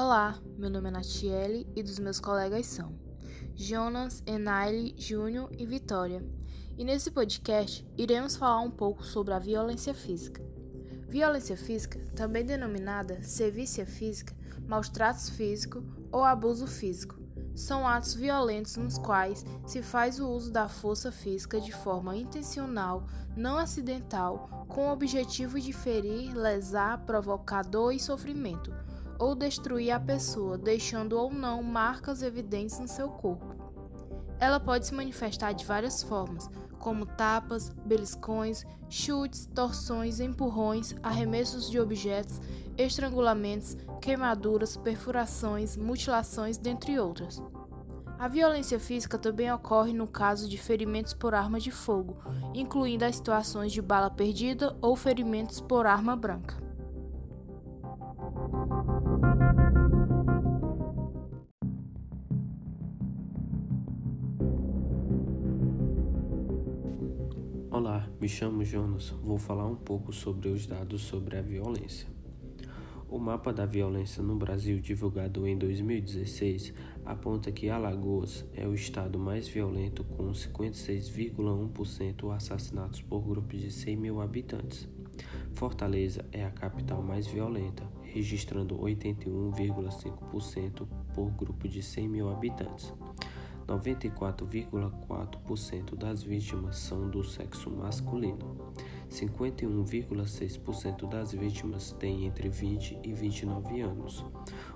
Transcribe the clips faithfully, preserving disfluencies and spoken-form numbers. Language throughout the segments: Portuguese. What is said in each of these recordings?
Olá, meu nome é Natiele e dos meus colegas são Jonas, Enaile, Júnior e Vitória. E nesse podcast iremos falar um pouco sobre a violência física. Violência física, também denominada servícia física, maus-tratos físico ou abuso físico, são atos violentos nos quais se faz o uso da força física de forma intencional, não acidental, com o objetivo de ferir, lesar, provocar dor e sofrimento, ou destruir a pessoa, deixando ou não marcas evidentes no seu corpo. Ela pode se manifestar de várias formas, como tapas, beliscões, chutes, torções, empurrões, arremessos de objetos, estrangulamentos, queimaduras, perfurações, mutilações, dentre outras. A violência física também ocorre no caso de ferimentos por arma de fogo, incluindo as situações de bala perdida ou ferimentos por arma branca. Olá, me chamo Jonas, vou falar um pouco sobre os dados sobre a violência. O mapa da violência no Brasil, divulgado em dois mil e dezesseis, aponta que Alagoas é o estado mais violento, com cinquenta e seis vírgula um por cento assassinatos por grupo de cem mil habitantes. Fortaleza é a capital mais violenta, registrando oitenta e um vírgula cinco por cento por grupo de cem mil habitantes. noventa e quatro vírgula quatro por cento das vítimas são do sexo masculino. cinquenta e um vírgula seis por cento das vítimas têm entre vinte e vinte e nove anos.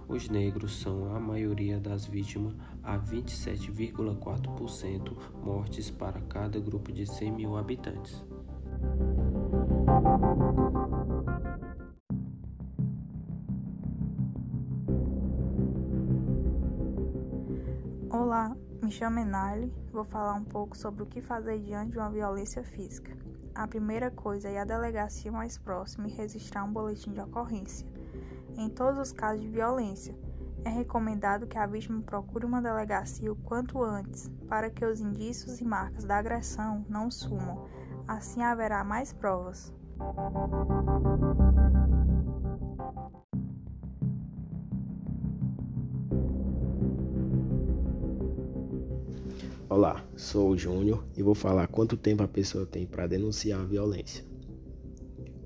Os negros são a maioria das vítimas, a vinte e sete vírgula quatro por cento mortes para cada grupo de cem mil habitantes. Olá, me chamo Enaile, vou falar um pouco sobre o que fazer diante de uma violência física. A primeira coisa é ir à delegacia mais próxima e registrar um boletim de ocorrência. Em todos os casos de violência, é recomendado que a vítima procure uma delegacia o quanto antes, para que os indícios e marcas da agressão não sumam, assim haverá mais provas. Olá, sou o Júnior e vou falar quanto tempo a pessoa tem para denunciar a violência.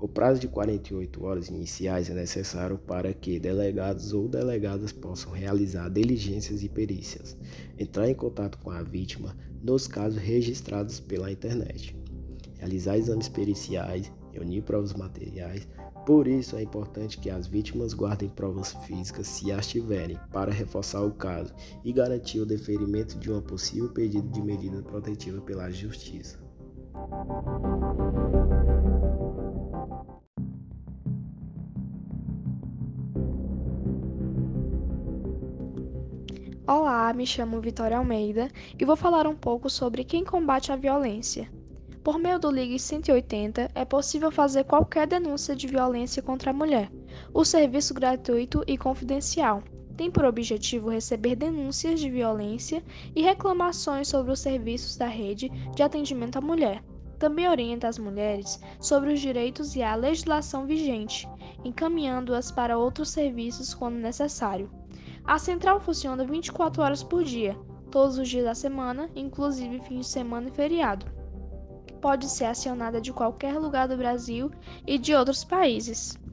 O prazo de quarenta e oito horas iniciais é necessário para que delegados ou delegadas possam realizar diligências e perícias, entrar em contato com a vítima nos casos registrados pela internet, realizar exames periciais, reunir provas materiais. Por isso é importante que as vítimas guardem provas físicas se as tiverem para reforçar o caso e garantir o deferimento de um possível pedido de medida protetiva pela justiça. Olá, me chamo Vitória Almeida e vou falar um pouco sobre quem combate a violência. Por meio do Ligue cento e oitenta, é possível fazer qualquer denúncia de violência contra a mulher. O serviço gratuito e confidencial tem por objetivo receber denúncias de violência e reclamações sobre os serviços da rede de atendimento à mulher. Também orienta as mulheres sobre os direitos e a legislação vigente, encaminhando-as para outros serviços quando necessário. A central funciona vinte e quatro horas por dia, todos os dias da semana, inclusive fins de semana e feriado. Pode ser acionada de qualquer lugar do Brasil e de outros países.